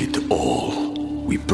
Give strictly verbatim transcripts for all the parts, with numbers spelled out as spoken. it all. We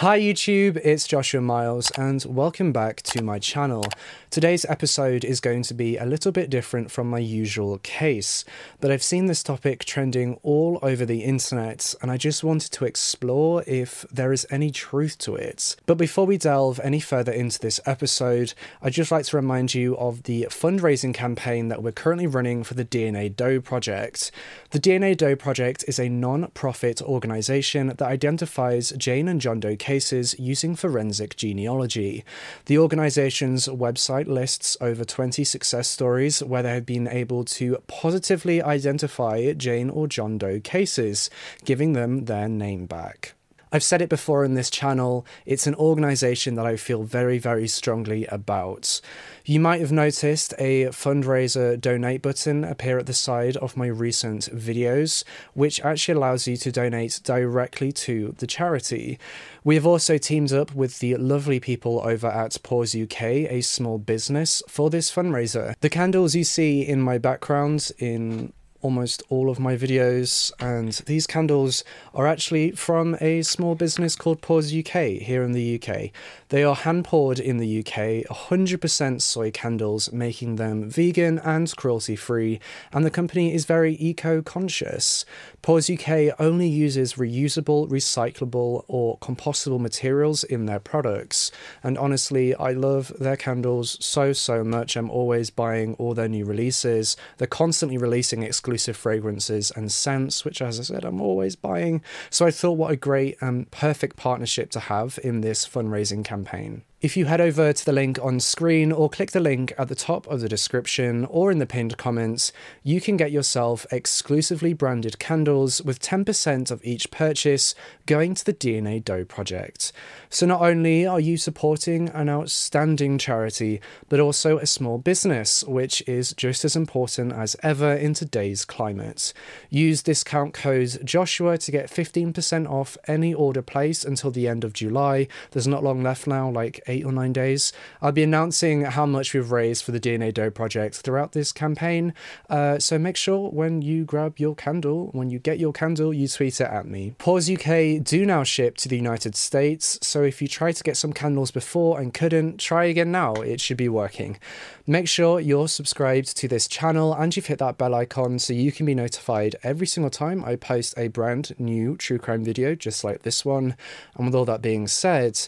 Hi YouTube, it's Joshua Miles and welcome back to my channel. Today's episode is going to be a little bit different from my usual case, but I've seen this topic trending all over the internet and I just wanted to explore if there is any truth to it. But before we delve any further into this episode, I'd just like to remind you of the fundraising campaign that we're currently running for the D N A Doe Project. The D N A Doe Project is a non-profit organisation that identifies Jane and John Doe cases using forensic genealogy. The organisation's website lists over twenty success stories where they have been able to positively identify Jane or John Doe cases, giving them their name back. I've said it before in this channel, it's an organisation that I feel very, very strongly about. You might have noticed a fundraiser donate button appear at the side of my recent videos, which actually allows you to donate directly to the charity. We have also teamed up with the lovely people over at PAUSE U K, a small business, for this fundraiser. The candles you see in my background in almost all of my videos, and these candles are actually from a small business called PAUSE U K here in the U K. They are hand poured in the U K, one hundred percent soy candles, making them vegan and cruelty free, and the company is very eco-conscious. PAUSE U K only uses reusable, recyclable or compostable materials in their products, and honestly I love their candles so so much. I'm always buying all their new releases. They're constantly releasing exclusive Exclusive fragrances and scents, which, as I said, I'm always buying. So I thought, what a great and um, perfect partnership to have in this fundraising campaign. If you head over to the link on screen or click the link at the top of the description or in the pinned comments, you can get yourself exclusively branded candles with ten percent of each purchase going to the D N A Doe Project. So not only are you supporting an outstanding charity, but also a small business, which is just as important as ever in today's climate. Use discount code Joshua to get fifteen percent off any order placed until the end of July. There's not long left now, like eight or nine days. I'll be announcing how much we've raised for the D N A Doe Project throughout this campaign, uh, so make sure when you grab your candle, when you get your candle, you tweet it at me. PAUSE U K do now ship to the United States, so if you tried to get some candles before and couldn't, try again now, it should be working. Make sure you're subscribed to this channel and you've hit that bell icon so you can be notified every single time I post a brand new true crime video just like this one. And with all that being said,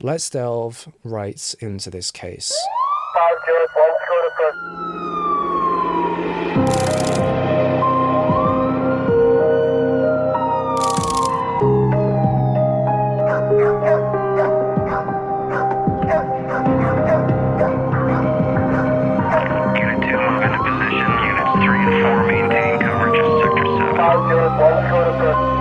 let's delve right into this case. Unit two, move into position. Units three and four, maintain coverage of sector seven. five, zero, one,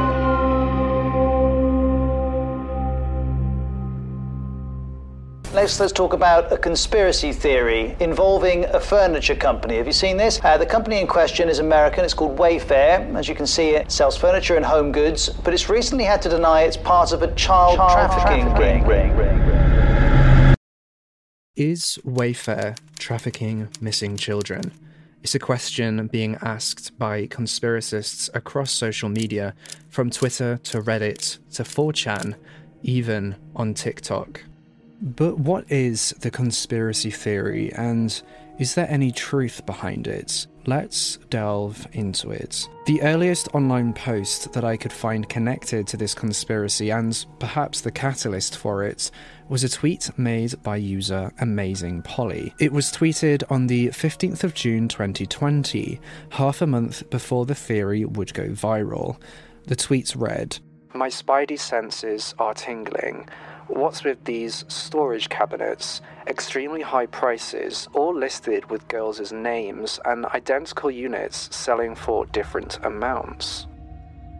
Next, let's talk about a conspiracy theory involving a furniture company. Have you seen this? Uh, the company in question is American. It's called Wayfair. As you can see, it sells furniture and home goods, but it's recently had to deny it's part of a child, child trafficking, trafficking ring. ring, ring, ring. Is Wayfair trafficking missing children? It's a question being asked by conspiracists across social media, from Twitter to Reddit to four chan, even on TikTok. But what is the conspiracy theory, and is there any truth behind it? let's delve into it. The earliest online post that I could find connected to this conspiracy, and perhaps the catalyst for it, was a tweet made by user Amazing Polly. It was tweeted on the fifteenth of June twenty twenty, half a month before the theory would go viral. The tweets read, "My spidey senses are tingling. What's with these storage cabinets? Extremely high prices, all listed with girls' names, and identical units selling for different amounts."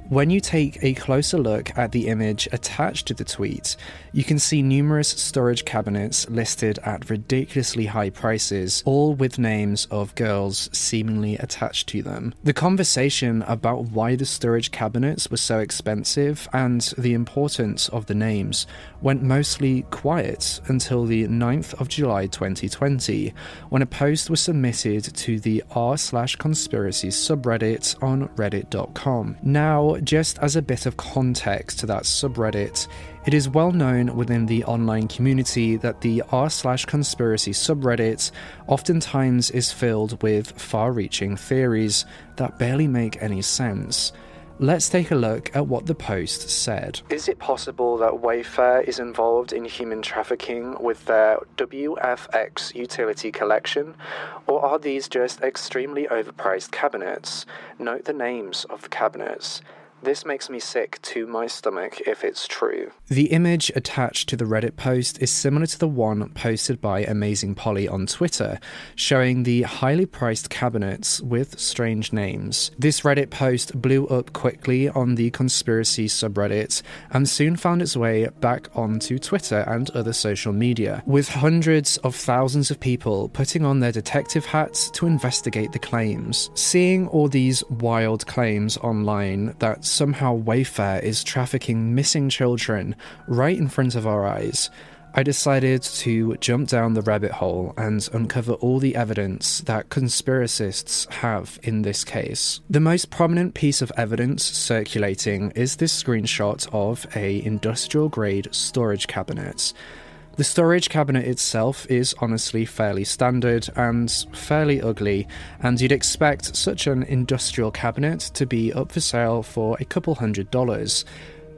When you take a closer look at the image attached to the tweet, you can see numerous storage cabinets listed at ridiculously high prices, all with names of girls seemingly attached to them. The conversation about why the storage cabinets were so expensive and the importance of the names went mostly quiet until the ninth of July twenty twenty, when a post was submitted to the r slash conspiracy subreddit on reddit dot com. Now, just as a bit of context to that subreddit, it is well known within the online community that the r slash conspiracy subreddit oftentimes is filled with far-reaching theories that barely make any sense. Let's take a look at what the post said. "Is it possible that Wayfair is involved in human trafficking with their W F X Utility collection? Or are these just extremely overpriced cabinets? Note the names of the cabinets. This makes me sick to my stomach if it's true." The image attached to the Reddit post is similar to the one posted by Amazing Polly on Twitter, showing the highly priced cabinets with strange names. This Reddit post blew up quickly on the conspiracy subreddit and soon found its way back onto Twitter and other social media, with hundreds of thousands of people putting on their detective hats to investigate the claims. Seeing all these wild claims online that somehow Wayfair is trafficking missing children right in front of our eyes, I decided to jump down the rabbit hole and uncover all the evidence that conspiracists have in this case. The most prominent piece of evidence circulating is this screenshot of a industrial-grade storage cabinet. The storage cabinet itself is honestly fairly standard and fairly ugly, and you'd expect such an industrial cabinet to be up for sale for a couple hundred dollars.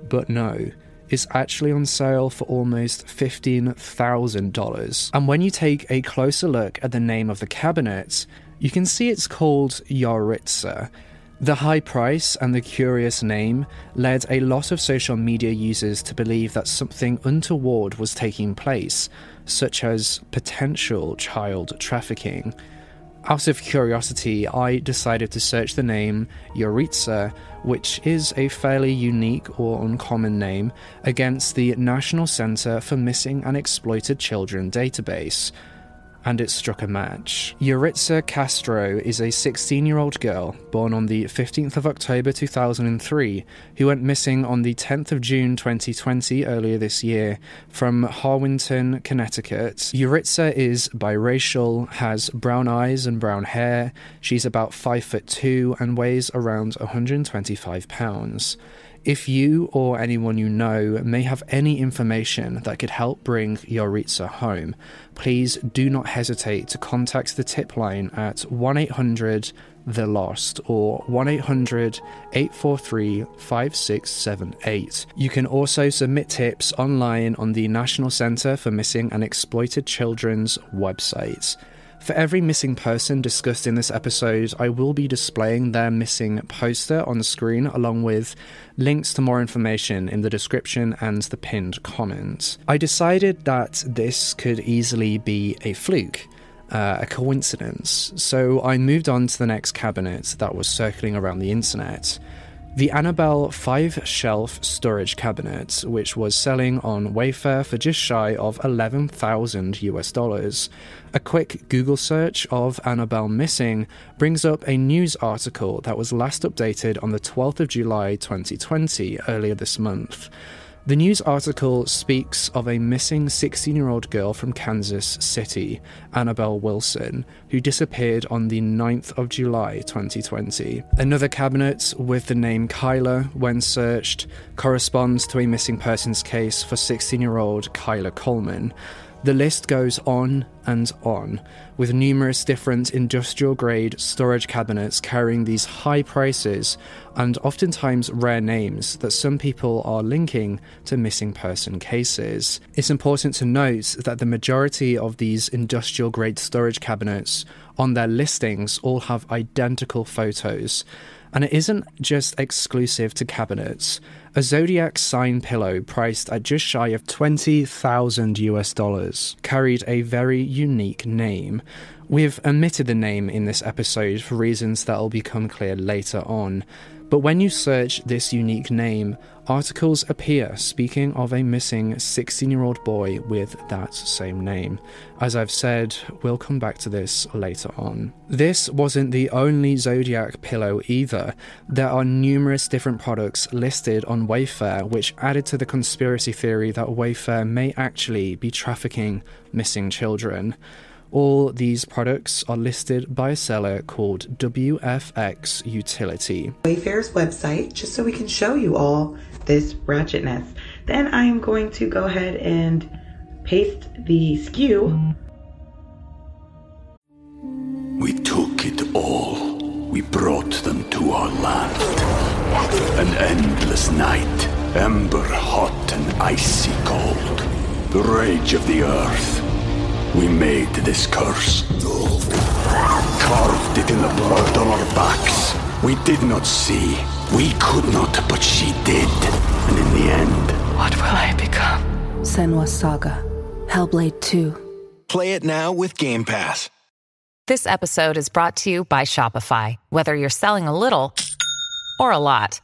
But no, it's actually on sale for almost fifteen thousand dollars. And when you take a closer look at the name of the cabinet, you can see it's called Yaritza. The high price and the curious name led a lot of social media users to believe that something untoward was taking place, such as potential child trafficking. Out of curiosity, I decided to search the name Yaritza, which is a fairly unique or uncommon name, against the National Center for Missing and Exploited Children database, and it struck a match. Yaritza Castro is a sixteen-year-old girl born on the fifteenth of October two thousand three who went missing on the tenth of June twenty twenty earlier this year from Harwinton, Connecticut. Yaritza is biracial, has brown eyes and brown hair. She's about five foot two and weighs around one hundred twenty-five pounds. If you or anyone you know may have any information that could help bring Yaritza home, please do not hesitate to contact the tip line at one eight hundred the lost or one eight hundred eight four three five six seven eight. You can also submit tips online on the National Center for Missing and Exploited Children's website. For every missing person discussed in this episode, I will be displaying their missing poster on the screen, along with links to more information in the description and the pinned comments. I decided that this could easily be a fluke, uh, a coincidence, so I moved on to the next cabinet that was circling around the internet. The Anabel five-shelf storage cabinet, which was selling on Wayfair for just shy of eleven thousand US dollars. A quick Google search of Anabel missing brings up a news article that was last updated on the twelfth of July twenty twenty, earlier this month. The news article speaks of a missing sixteen-year-old girl from Kansas City, Anabel Wilson, who disappeared on the ninth of July twenty twenty. Another cabinet with the name Kylah, when searched, corresponds to a missing persons case for sixteen-year-old Kylah Coleman. The list goes on and on, with numerous different industrial-grade storage cabinets carrying these high prices and oftentimes rare names that some people are linking to missing person cases. It's important to note that the majority of these industrial-grade storage cabinets on their listings all have identical photos. And it isn't just exclusive to cabinets. A zodiac sign pillow priced at just shy of twenty thousand US dollars carried a very unique name. We've omitted the name in this episode for reasons that will become clear later on. But when you search this unique name, articles appear speaking of a missing sixteen-year-old boy with that same name. As I've said, we'll come back to this later on. This wasn't the only Zodiac pillow either. There are numerous different products listed on Wayfair, which added to the conspiracy theory that Wayfair may actually be trafficking missing children. All these products are listed by a seller called W F X Utility. Wayfair's website, just so we can show you all this ratchetness. Then I am going to go ahead and paste the S K U. We took it all. We brought them to our land. An endless night, ember hot and icy cold. The rage of the earth. We made this curse. Carved it in the blood on our backs. We did not see. We could not, but she did. And in the end... what will I become? Senwa Saga. Hellblade two. Play it now with Game Pass. This episode is brought to you by Shopify. Whether you're selling a little or a lot,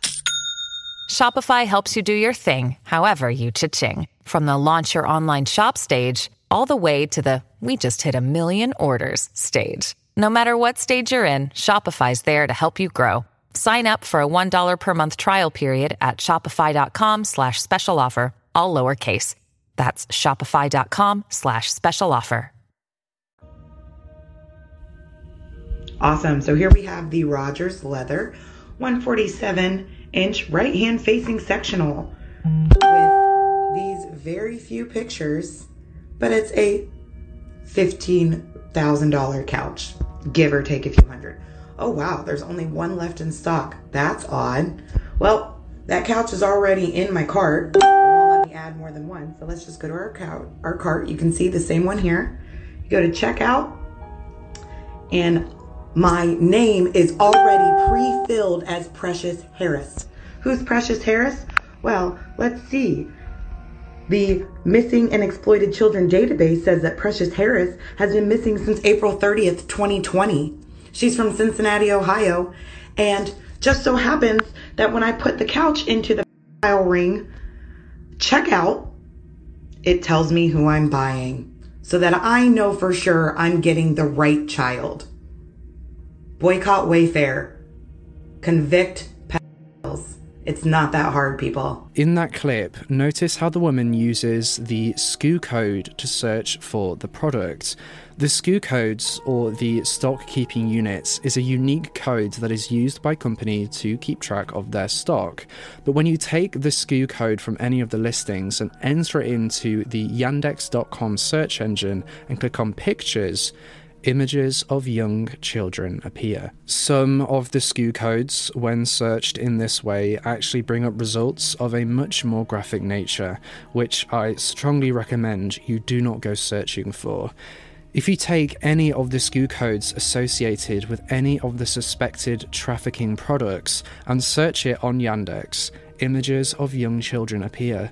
Shopify helps you do your thing, however you cha-ching. From the launch your online shop stage... all the way to the we just hit a million orders stage. No matter what stage you're in, Shopify's there to help you grow. Sign up for a one dollar per month trial period at shopify.com slash special offer, all lowercase. That's shopify.com slash special offer. Awesome. So here we have the Rogers Leather one forty-seven inch right-hand facing sectional with these very few pictures. But it's a fifteen thousand dollars couch, give or take a few hundred. Oh wow, there's only one left in stock. That's odd. Well, that couch is already in my cart. It won't let me add more than one, so let's just go to our, couch, our cart. You can see the same one here. You go to checkout, and my name is already pre-filled as Precious Harris. Who's Precious Harris? Well, let's see. The Missing and Exploited Children database says that Precious Harris has been missing since April thirtieth, twenty twenty. She's from Cincinnati, Ohio, and just so happens that when I put the couch into the file ring checkout, it tells me who I'm buying so that I know for sure I'm getting the right child. Boycott Wayfair. Convict pedophiles. It's not that hard, people. In that clip, notice how the woman uses the S K U code to search for the product. The S K U codes, or the stock keeping units, is a unique code that is used by companies to keep track of their stock. But when you take the S K U code from any of the listings and enter it into the Yandex dot com search engine and click on pictures, images of young children appear. Some of the S K U codes, when searched in this way, actually bring up results of a much more graphic nature, which I strongly recommend you do not go searching for. If you take any of the S K U codes associated with any of the suspected trafficking products and search it on Yandex, images of young children appear.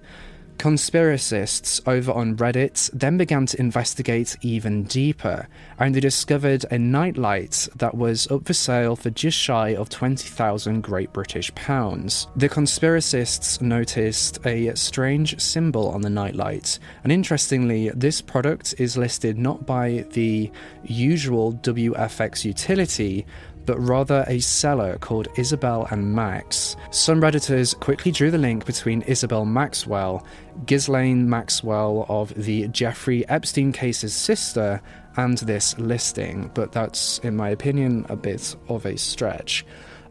Conspiracists over on Reddit then began to investigate even deeper, and they discovered a nightlight that was up for sale for just shy of twenty thousand Great British pounds. The conspiracists noticed a strange symbol on the nightlight, and interestingly, this product is listed not by the usual W F X Utility, but rather a seller called Isabel and Max. Some Redditors quickly drew the link between Isabel Maxwell, Ghislaine Maxwell of the Jeffrey Epstein case's sister, and this listing, but that's, in my opinion, a bit of a stretch.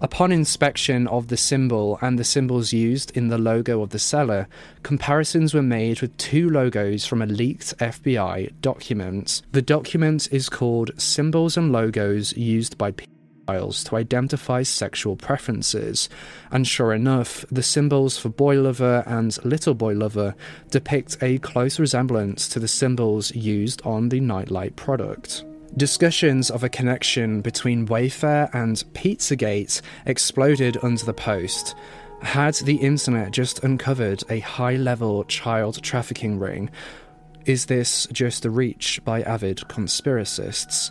Upon inspection of the symbol and the symbols used in the logo of the seller, comparisons were made with two logos from a leaked F B I document. The document is called Symbols and Logos Used by Pedophiles to Identify Sexual Preferences, and sure enough, the symbols for Boy Lover and Little Boy Lover depict a close resemblance to the symbols used on the Nightlight product. Discussions of a connection between Wayfair and Pizzagate exploded under the post. Had the internet just uncovered a high-level child trafficking ring? Is this just a reach by avid conspiracists?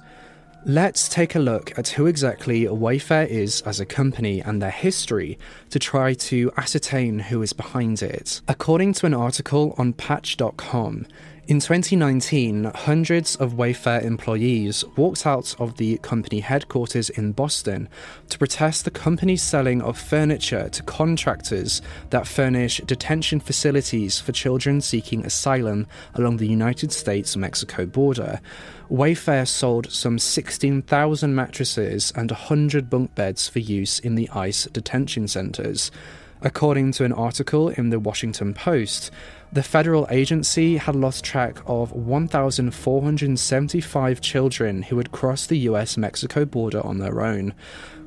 Let's take a look at who exactly Wayfair is as a company and their history to try to ascertain who is behind it. According to an article on patch dot com, in twenty nineteen, hundreds of Wayfair employees walked out of the company headquarters in Boston to protest the company's selling of furniture to contractors that furnish detention facilities for children seeking asylum along the United States-Mexico border. Wayfair sold some sixteen thousand mattresses and one hundred bunk beds for use in the ICE detention centers. According to an article in the Washington Post, the federal agency had lost track of one thousand four hundred seventy-five children who had crossed the U S Mexico border on their own.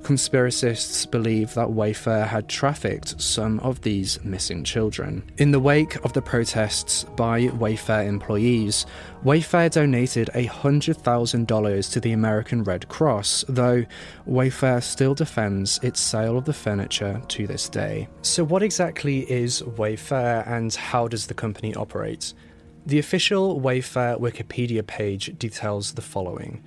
Conspiracists believe that Wayfair had trafficked some of these missing children. In the wake of the protests by Wayfair employees, Wayfair donated one hundred thousand dollars to the American Red Cross, though Wayfair still defends its sale of the furniture to this day. So what exactly is Wayfair and how does the company operate? The official Wayfair Wikipedia page details the following.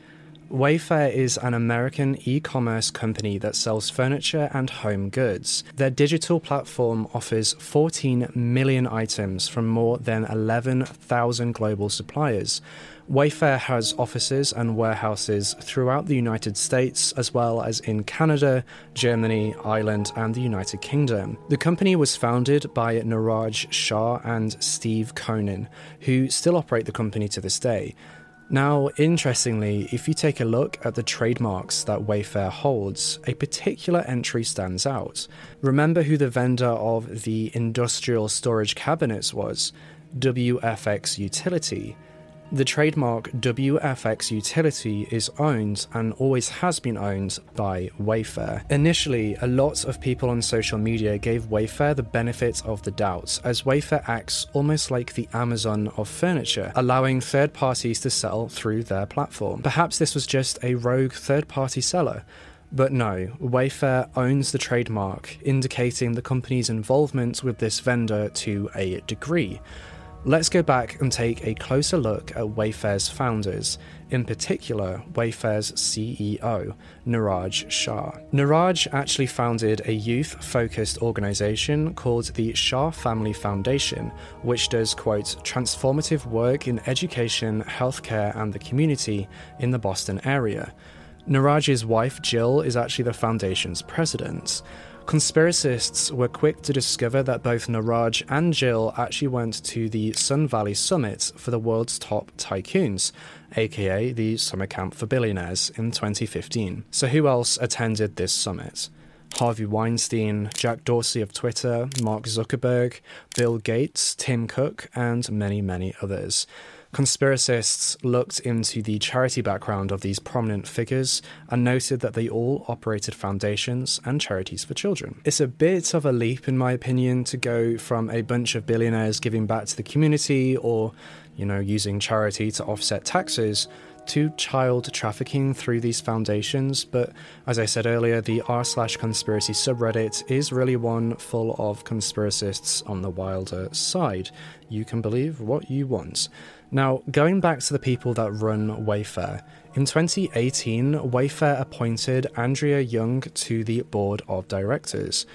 Wayfair is an American e-commerce company that sells furniture and home goods. Their digital platform offers fourteen million items from more than eleven thousand global suppliers. Wayfair has offices and warehouses throughout the United States, as well as in Canada, Germany, Ireland, and the United Kingdom. The company was founded by Niraj Shah and Steve Conine, who still operate the company to this day. Now, interestingly, if you take a look at the trademarks that Wayfair holds, a particular entry stands out. Remember who the vendor of the industrial storage cabinets was? W F X Utility. The trademark W F X Utility is owned and always has been owned by Wayfair. Initially, a lot of people on social media gave Wayfair the benefit of the doubt, as Wayfair acts almost like the Amazon of furniture, allowing third parties to sell through their platform. Perhaps this was just a rogue third-party seller. But no, Wayfair owns the trademark, indicating the company's involvement with this vendor to a degree. Let's go back and take a closer look at Wayfair's founders, in particular Wayfair's C E O, Niraj Shah. Niraj actually founded a youth-focused organization called the Shah Family Foundation, which does, quote, transformative work in education, healthcare, and the community in the Boston area. Niraj's wife, Jill, is actually the foundation's president. Conspiracists were quick to discover that both Niraj and Jill actually went to the Sun Valley Summit for the world's top tycoons, aka the Summer Camp for Billionaires, in twenty fifteen. So who else attended this summit? Harvey Weinstein, Jack Dorsey of Twitter, Mark Zuckerberg, Bill Gates, Tim Cook, and many, many others. Conspiracists looked into the charity background of these prominent figures and noted that they all operated foundations and charities for children. It's a bit of a leap, in my opinion, to go from a bunch of billionaires giving back to the community or, you know, using charity to offset taxes to child trafficking through these foundations, but as I said earlier, the r slash conspiracy subreddit is really one full of conspiracists on the wilder side. You can believe what you want. Now, going back to the people that run Wayfair, in twenty eighteen, Wayfair appointed Andrea Jung to the board of directors.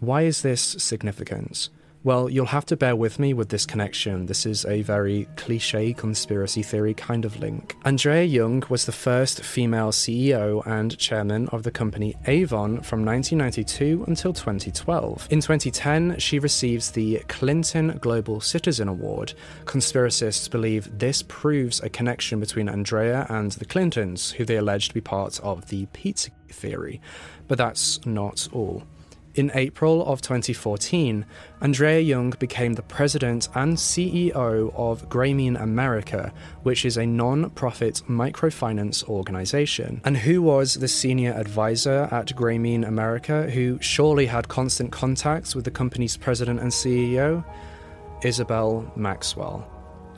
Why is this significant? Well, you'll have to bear with me with this connection. This is a very cliché conspiracy theory kind of link. Andrea Jung was the first female C E O and chairman of the company Avon from nineteen ninety-two until twenty twelve. In twenty ten, she receives the Clinton Global Citizen Award. Conspiracists believe this proves a connection between Andrea and the Clintons, who they allege to be part of the Pizzagate theory. But that's not all. In April of twenty fourteen, Andrea Jung became the president and C E O of Grameen America, which is a non-profit microfinance organization. And who was the senior advisor at Grameen America, who surely had constant contacts with the company's president and C E O? Isabel Maxwell.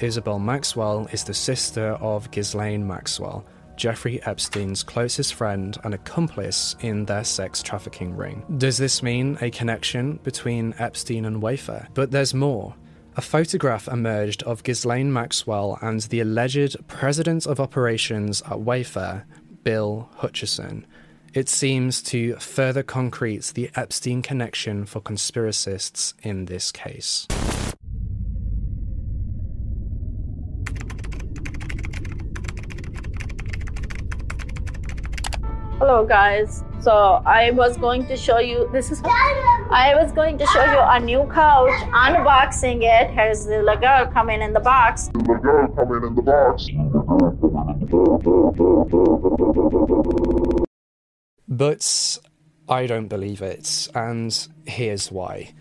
Isabel Maxwell is the sister of Ghislaine Maxwell, Jeffrey Epstein's closest friend and accomplice in their sex trafficking ring. Does this mean a connection between Epstein and Wayfair? But there's more. A photograph emerged of Ghislaine Maxwell and the alleged president of operations at Wayfair, Bill Hutchison. It seems to further concrete the Epstein connection for conspiracists in this case. Hello guys, so I was going to show you, this is, I was going to show you a new couch, unboxing it. Here's the girl coming in the box. The girl coming in the box. But I don't believe it, and here's why.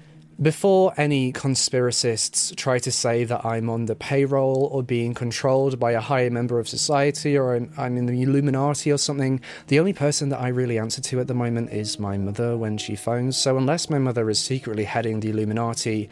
Before any conspiracists try to say that I'm on the payroll or being controlled by a higher member of society or I'm, I'm in the Illuminati or something, the only person that I really answer to at the moment is my mother when she phones. So unless my mother is secretly heading the Illuminati,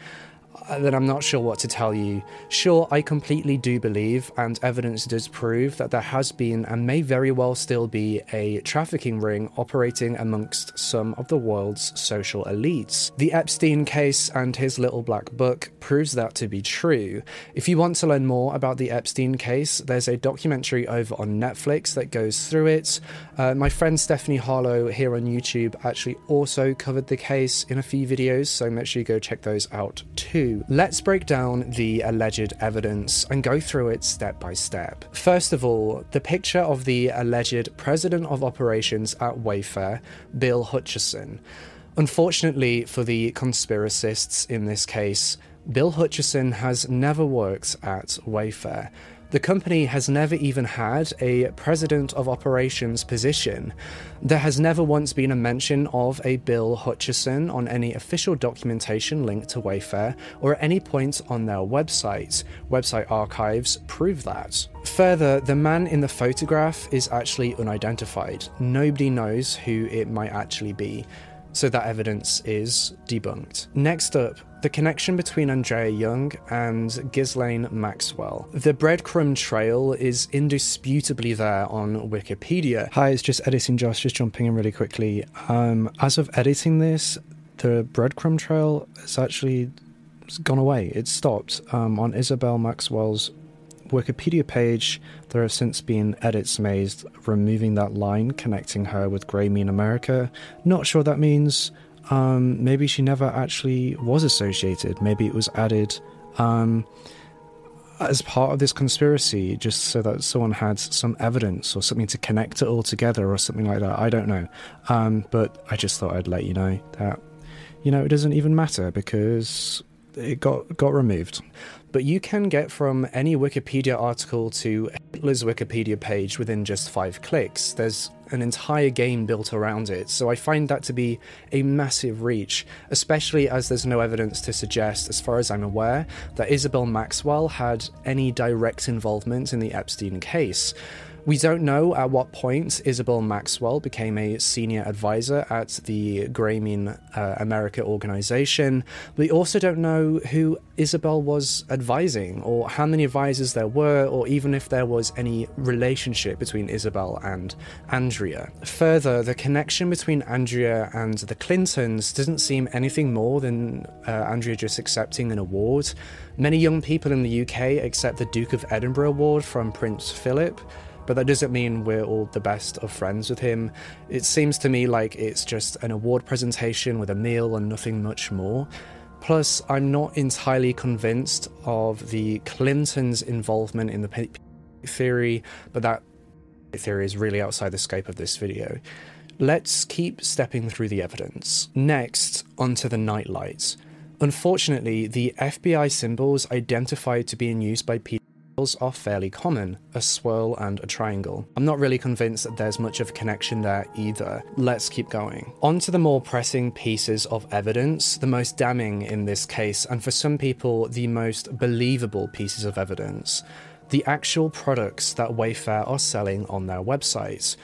then I'm not sure what to tell you. Sure, I completely do believe, and evidence does prove, that there has been and may very well still be a trafficking ring operating amongst some of the world's social elites. The Epstein case and his little black book proves that to be true. If you want to learn more about the Epstein case, there's a documentary over on Netflix that goes through it. Uh, my friend Stephanie Harlow here on YouTube actually also covered the case in a few videos, so make sure you go check those out too. Let's break down the alleged evidence and go through it step by step. First of all, the picture of the alleged president of operations at Wayfair, Bill Hutchison. Unfortunately for the conspiracists in this case, Bill Hutchison has never worked at Wayfair. The company has never even had a president of operations position. There has never once been a mention of a Bill Hutchison on any official documentation linked to Wayfair or at any point on their website. Website archives prove that. Further, the man in the photograph is actually unidentified. Nobody knows who it might actually be. So that evidence is debunked. Next up, the connection between Andrea Jung and Ghislaine Maxwell. The breadcrumb trail is indisputably there on Wikipedia. Hi, it's just editing Josh, just jumping in really quickly. Um, as of editing this, the breadcrumb trail has actually gone away. It's stopped. Um, on Isabel Maxwell's Wikipedia page, there have since been edits made removing that line connecting her with Grameen America. Not sure what that means. Um, maybe she never actually was associated. Maybe it was added um, as part of this conspiracy, just so that someone had some evidence or something to connect it all together or something like that. I don't know. Um, but I just thought I'd let you know that, you know, it doesn't even matter because it got got removed. But you can get from any Wikipedia article to Hitler's Wikipedia page within just five clicks. There's an entire game built around it, so I find that to be a massive reach, especially as there's no evidence to suggest, as far as I'm aware, that Isabel Maxwell had any direct involvement in the Epstein case. We don't know at what point Isabel Maxwell became a senior advisor at the Grameen uh, America organization. We also don't know who Isabel was advising, or how many advisors there were, or even if there was any relationship between Isabel and Andrea. Further, the connection between Andrea and the Clintons doesn't seem anything more than uh, Andrea just accepting an award. Many young people in the U K accept the Duke of Edinburgh Award from Prince Philip, but that doesn't mean we're all the best of friends with him. It seems to me like it's just an award presentation with a meal and nothing much more. Plus, I'm not entirely convinced of the Clintons' involvement in the P theory, but that theory is really outside the scope of this video. Let's keep stepping through the evidence. Next, onto the nightlights. Unfortunately, the F B I symbols identified to being used by pedophiles are fairly common, a swirl and a triangle. I'm not really convinced that there's much of a connection there either. Let's keep going. Onto the more pressing pieces of evidence, the most damning in this case, and for some people, the most believable pieces of evidence. The actual products that Wayfair are selling on their websites.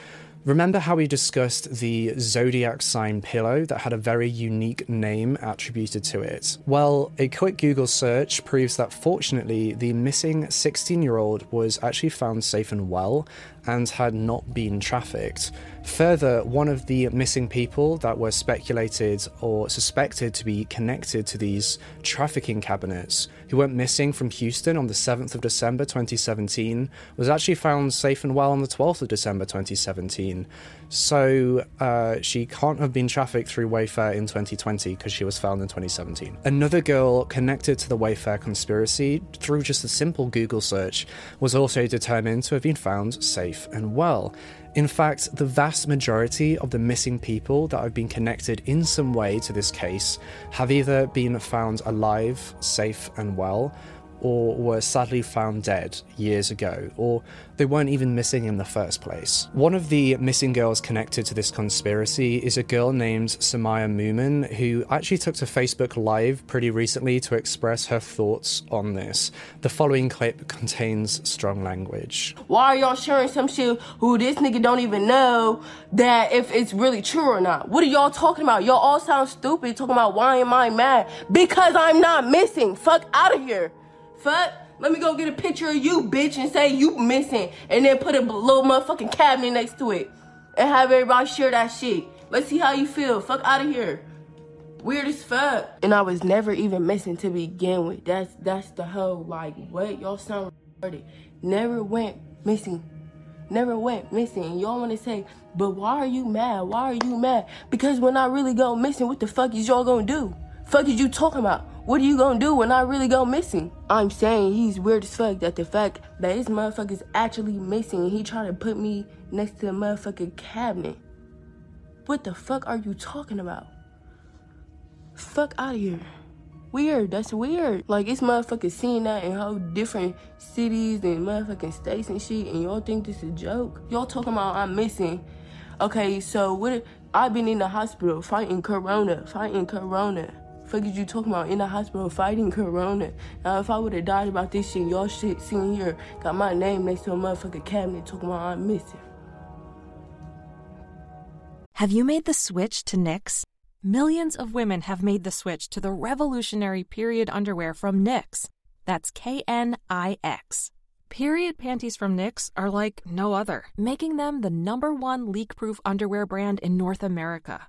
Remember how we discussed the zodiac sign pillow that had a very unique name attributed to it? Well, a quick Google search proves that fortunately the missing sixteen-year-old was actually found safe and well and had not been trafficked. Further, one of the missing people that were speculated or suspected to be connected to these trafficking cabinets, who went missing from Houston on the seventh of December twenty seventeen, was actually found safe and well on the twelfth of December twenty seventeen. So uh, she can't have been trafficked through Wayfair in twenty twenty because she was found in twenty seventeen. Another girl connected to the Wayfair conspiracy through just a simple Google search was also determined to have been found safe and well. In fact, the vast majority of the missing people that have been connected in some way to this case have either been found alive, safe and well, or were sadly found dead years ago, or they weren't even missing in the first place. One of the missing girls connected to this conspiracy is a girl named Samaya Moomin, who actually took to Facebook Live pretty recently to express her thoughts on this. The following clip contains strong language. Why are y'all sharing some shit who this nigga don't even know that if it's really true or not? What are y'all talking about? Y'all all sound stupid talking about why am I mad? Because I'm not missing. Fuck out of here. Fuck, let me go get a picture of you, bitch, and say you missing, and then put a little motherfucking cabinet next to it and have everybody share that shit. Let's see how you feel. Fuck out of here. Weird as fuck. And I was never even missing to begin with. That's that's the whole, like, what? Y'all sound retarded. Never went missing. Never went missing. And y'all want to say, but why are you mad? Why are you mad? Because when I really go missing, what the fuck is y'all gonna do? Fuck is you talking about? What are you gonna do when I really go missing? I'm saying he's weird as fuck that the fact that this motherfucker's actually missing and he tried to put me next to the motherfucking cabinet. What the fuck are you talking about? Fuck out of here. Weird, that's weird. Like, it's motherfuckers seeing that in whole different cities and motherfucking states and shit, and y'all think this is a joke? Y'all talking about I'm missing. Okay, so what? I've been in the hospital fighting corona, fighting corona. Fuck is you talking about in the hospital fighting corona? Now, if I would have died about this shit, y'all shit sitting here got my name next to a motherfucking cabinet talking about I'm missing. Have you made the switch to Knix? Millions of women have made the switch to the revolutionary period underwear from Knix. That's K N I X. Period panties from Knix are like no other, making them the number one leak-proof underwear brand in North America.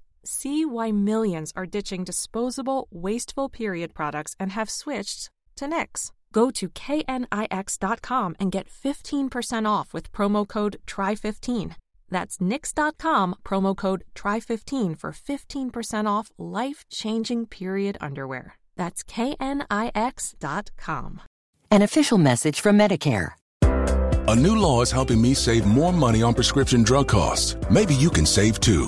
See why millions are ditching disposable, wasteful period products and have switched to Knix. Go to K N I X dot com and get fifteen percent off with promo code try fifteen. That's Knix dot com, promo code try fifteen for fifteen percent off life-changing period underwear. That's K N I X dot com. An official message from Medicare. A new law is helping me save more money on prescription drug costs. Maybe you can save too.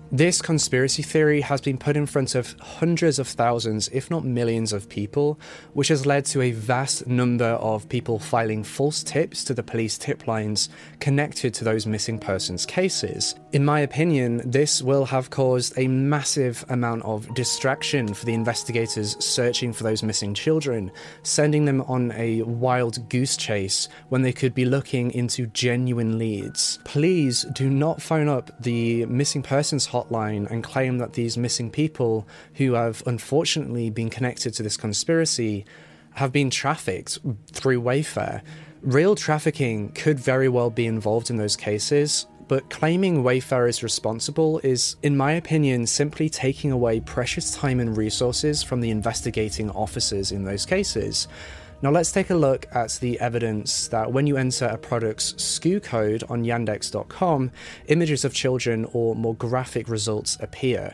This conspiracy theory has been put in front of hundreds of thousands, if not millions of people, which has led to a vast number of people filing false tips to the police tip lines connected to those missing persons cases. In my opinion, this will have caused a massive amount of distraction for the investigators searching for those missing children, sending them on a wild goose chase when they could be looking into genuine leads. Please do not phone up the missing persons hotline hotline and claim that these missing people who have unfortunately been connected to this conspiracy have been trafficked through Wayfair. Real trafficking could very well be involved in those cases, but claiming Wayfair is responsible is, in my opinion, simply taking away precious time and resources from the investigating officers in those cases. Now let's take a look at the evidence that when you enter a product's S K U code on yandex dot com, images of children or more graphic results appear.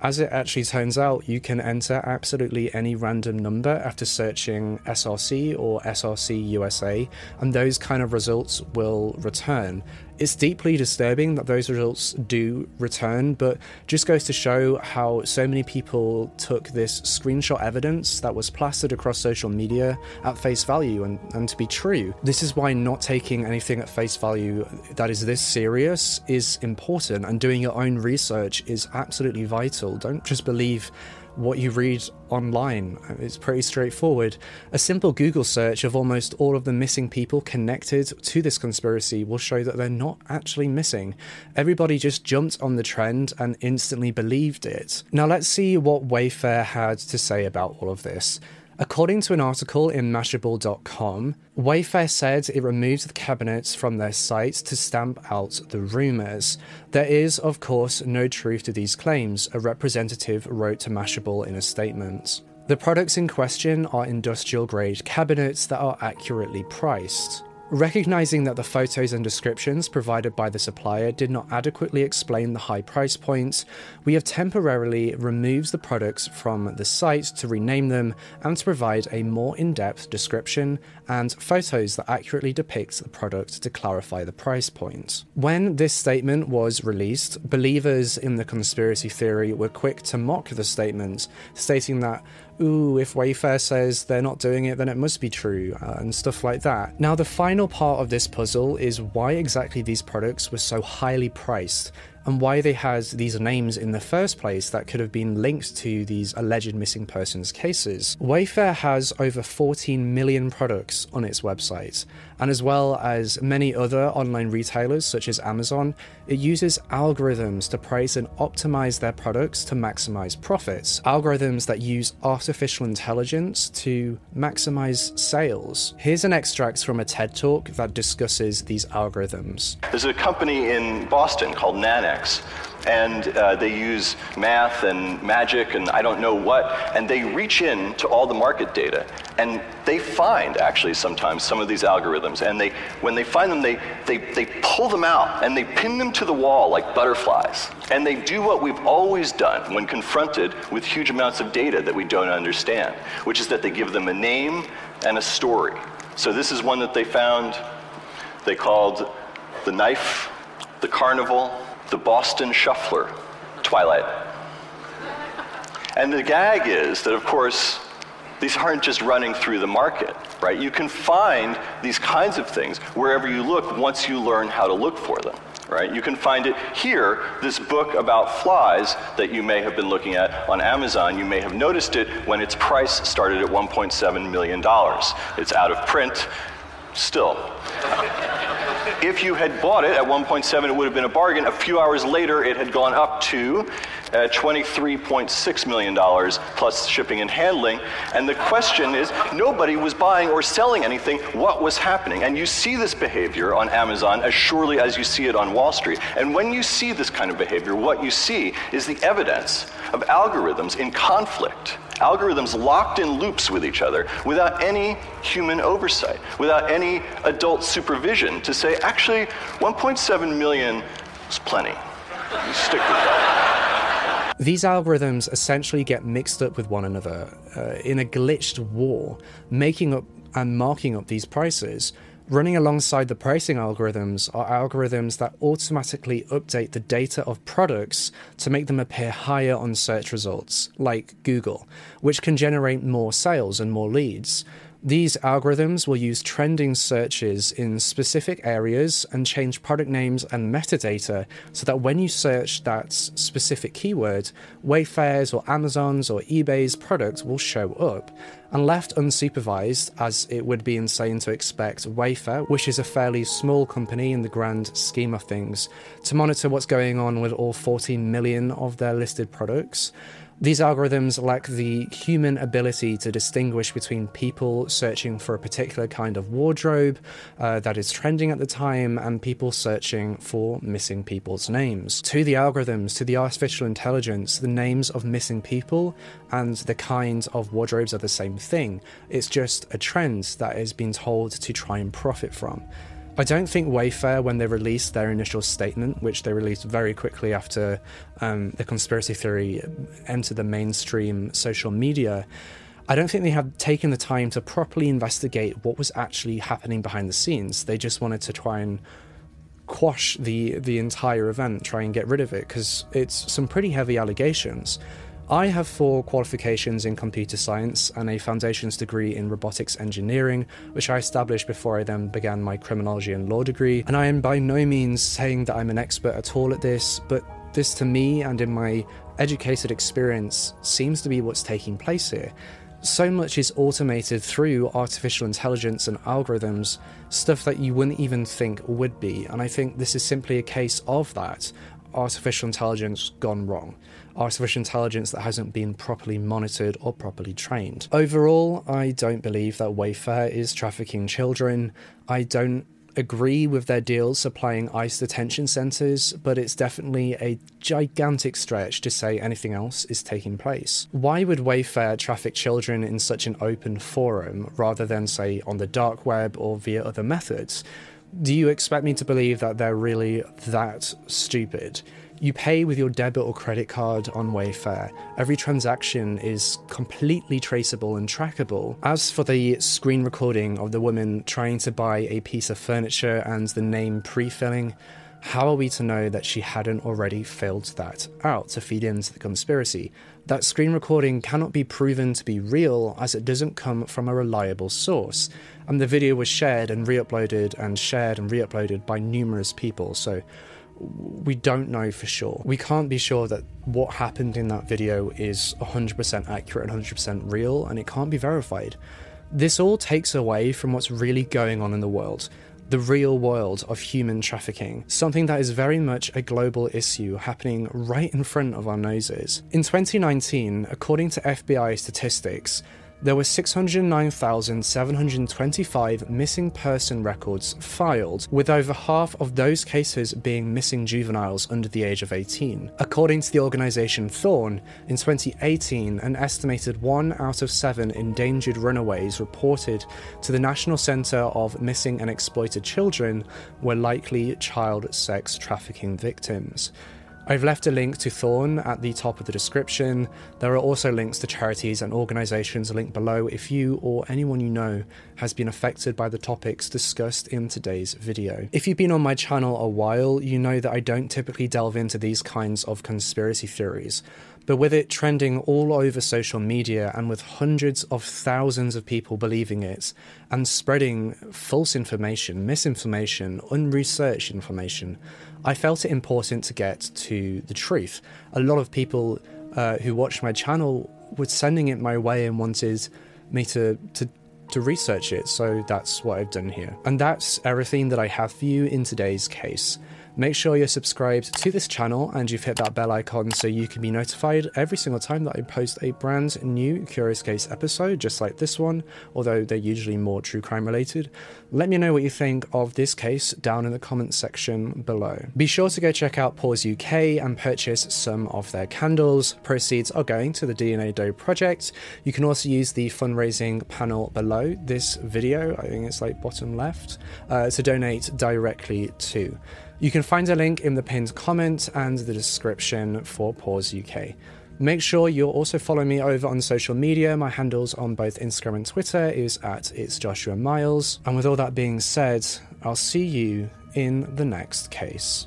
As it actually turns out, you can enter absolutely any random number after searching S R C or S R C U S A, and those kind of results will return. It's deeply disturbing that those results do return, but just goes to show how so many people took this screenshot evidence that was plastered across social media at face value and, and to be true. This is why not taking anything at face value that is this serious is important, and doing your own research is absolutely vital. Don't just believe what you read online. It's pretty straightforward. A simple Google search of almost all of the missing people connected to this conspiracy will show that they're not actually missing. Everybody just jumped on the trend and instantly believed it. Now let's see what Wayfair had to say about all of this. According to an article in Mashable dot com, Wayfair said it removed the cabinets from their site to stamp out the rumours. There is, of course, no truth to these claims, a representative wrote to Mashable in a statement. The products in question are industrial-grade cabinets that are accurately priced. Recognizing that the photos and descriptions provided by the supplier did not adequately explain the high price points, we have temporarily removed the products from the site to rename them and to provide a more in-depth description and photos that accurately depict the product to clarify the price point. When this statement was released, believers in the conspiracy theory were quick to mock the statement, stating that, ooh, if Wayfair says they're not doing it, then it must be true, uh, and stuff like that. Now, the final part of this puzzle is why exactly these products were so highly priced, and why they had these names in the first place that could have been linked to these alleged missing persons cases. Wayfair has over fourteen million products on its website, and as well as many other online retailers such as Amazon, it uses algorithms to price and optimize their products to maximize profits. Algorithms that use artificial intelligence to maximize sales. Here's an extract from a TED Talk that discusses these algorithms. There's a company in Boston called Nana, and uh, they use math and magic and I don't know what, and they reach in to all the market data, and they find actually sometimes some of these algorithms, and they, when they find them, they, they, they pull them out and they pin them to the wall like butterflies, and they do what we've always done when confronted with huge amounts of data that we don't understand, which is that they give them a name and a story. So this is one that they found. They called the knife, the carnival, the Boston Shuffler, Twilight. And the gag is that, of course, these aren't just running through the market, right? You can find these kinds of things wherever you look once you learn how to look for them, right? You can find it here, this book about flies that you may have been looking at on Amazon. You may have noticed it when its price started at one point seven million dollars. It's out of print still. If you had bought it at one point seven, it would have been a bargain. A few hours later, it had gone up to uh, twenty-three point six million dollars plus shipping and handling. And the question is, nobody was buying or selling anything. What was happening? And you see this behavior on Amazon as surely as you see it on Wall Street. And when you see this kind of behavior, what you see is the evidence of algorithms in conflict. Algorithms locked in loops with each other without any human oversight, without any adult supervision to say, actually, one point seven million is plenty. You stick with that. These algorithms essentially get mixed up with one another uh, in a glitched war, making up and marking up these prices. Running alongside the pricing algorithms are algorithms that automatically update the data of products to make them appear higher on search results, like Google, which can generate more sales and more leads. These algorithms will use trending searches in specific areas and change product names and metadata so that when you search that specific keyword, Wayfair's or Amazon's or eBay's product will show up. And left unsupervised, as it would be insane to expect Wayfair, which is a fairly small company in the grand scheme of things, to monitor what's going on with all fourteen million of their listed products, these algorithms lack the human ability to distinguish between people searching for a particular kind of wardrobe uh, that is trending at the time and people searching for missing people's names. To the algorithms, to the artificial intelligence, the names of missing people and the kinds of wardrobes are the same thing. It's just a trend that has been told to try and profit from. I don't think Wayfair, when they released their initial statement, which they released very quickly after um, the conspiracy theory entered the mainstream social media, I don't think they had taken the time to properly investigate what was actually happening behind the scenes. They just wanted to try and quash the, the entire event, try and get rid of it, because it's some pretty heavy allegations. I have four qualifications in computer science and a foundation's degree in robotics engineering, which I established before I then began my criminology and law degree, and I am by no means saying that I'm an expert at all at this, but this to me and in my educated experience seems to be what's taking place here. So much is automated through artificial intelligence and algorithms, stuff that you wouldn't even think would be, and I think this is simply a case of that. Artificial intelligence gone wrong. Artificial intelligence that hasn't been properly monitored or properly trained. Overall, I don't believe that Wayfair is trafficking children. I don't agree with their deals supplying ICE detention centres, but it's definitely a gigantic stretch to say anything else is taking place. Why would Wayfair traffic children in such an open forum rather than, say, on the dark web or via other methods? Do you expect me to believe that they're really that stupid? You pay with your debit or credit card on Wayfair. Every transaction is completely traceable and trackable. As for the screen recording of the woman trying to buy a piece of furniture and the name pre-filling, how are we to know that she hadn't already filled that out to feed into the conspiracy? That screen recording cannot be proven to be real as it doesn't come from a reliable source, and the video was shared and re-uploaded and shared and re-uploaded by numerous people, so we don't know for sure. We can't be sure that what happened in that video is one hundred percent accurate and one hundred percent real, and it can't be verified. This all takes away from what's really going on in the world. The real world of human trafficking, something that is very much a global issue happening right in front of our noses. In twenty nineteen, according to F B I statistics, there were six hundred nine thousand seven hundred twenty-five missing person records filed, with over half of those cases being missing juveniles under the age of eighteen. According to the organisation Thorn, in twenty eighteen, an estimated one out of seven endangered runaways reported to the National Centre of Missing and Exploited Children were likely child sex trafficking victims. I've left a link to Thorn at the top of the description. There are also links to charities and organisations linked below if you or anyone you know has been affected by the topics discussed in today's video. If you've been on my channel a while, you know that I don't typically delve into these kinds of conspiracy theories. But with it trending all over social media and with hundreds of thousands of people believing it and spreading false information, misinformation, unresearched information, I felt it important to get to the truth. A lot of people uh, who watched my channel were sending it my way and wanted me to, to to research it, so that's what I've done here. And that's everything that I have for you in today's case. Make sure you're subscribed to this channel and you've hit that bell icon so you can be notified every single time that I post a brand new Curious Case episode, just like this one, although they're usually more true crime related. Let me know what you think of this case down in the comments section below. Be sure to go check out PAUSE U K and purchase some of their candles. Proceeds are going to the D N A Doe Project. You can also use the fundraising panel below this video, I think it's like bottom left, uh, to donate directly to. You can find a link in the pinned comment and the description for PAUSE U K. Make sure you'll also follow me over on social media. My handles on both Instagram and Twitter is at It's Joshua Miles. And with all that being said, I'll see you in the next case.